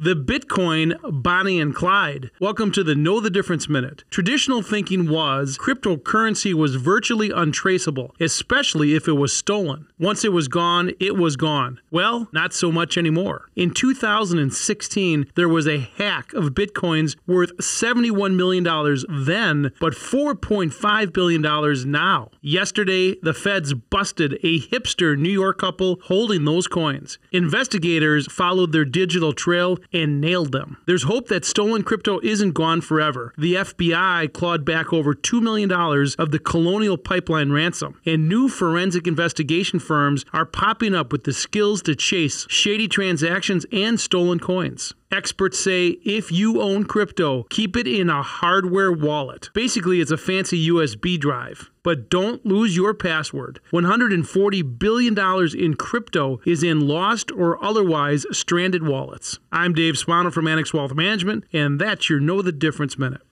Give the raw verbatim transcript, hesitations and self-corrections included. The Bitcoin Bonnie and Clyde. Welcome to the Know the Difference Minute. Traditional thinking was cryptocurrency was virtually untraceable, especially if it was stolen. Once it was gone, it was gone. Well, not so much anymore. In two thousand sixteen, there was a hack of Bitcoins worth seventy-one million dollars then, but four point five billion dollars now. Yesterday, the feds busted a hipster New York couple holding those coins. Investigators followed their digital trail and nailed them. There's hope that stolen crypto isn't gone forever. The F B I clawed back over two million dollars of the Colonial Pipeline ransom, and new forensic investigation firms are popping up with the skills to chase shady transactions and stolen coins. Experts say if you own crypto, keep it in a hardware wallet. Basically, it's a fancy U S B drive. But don't lose your password. one hundred forty billion dollars in crypto is in lost or otherwise stranded wallets. I'm Dave Spano from Annex Wealth Management, and that's your Know the Difference Minute.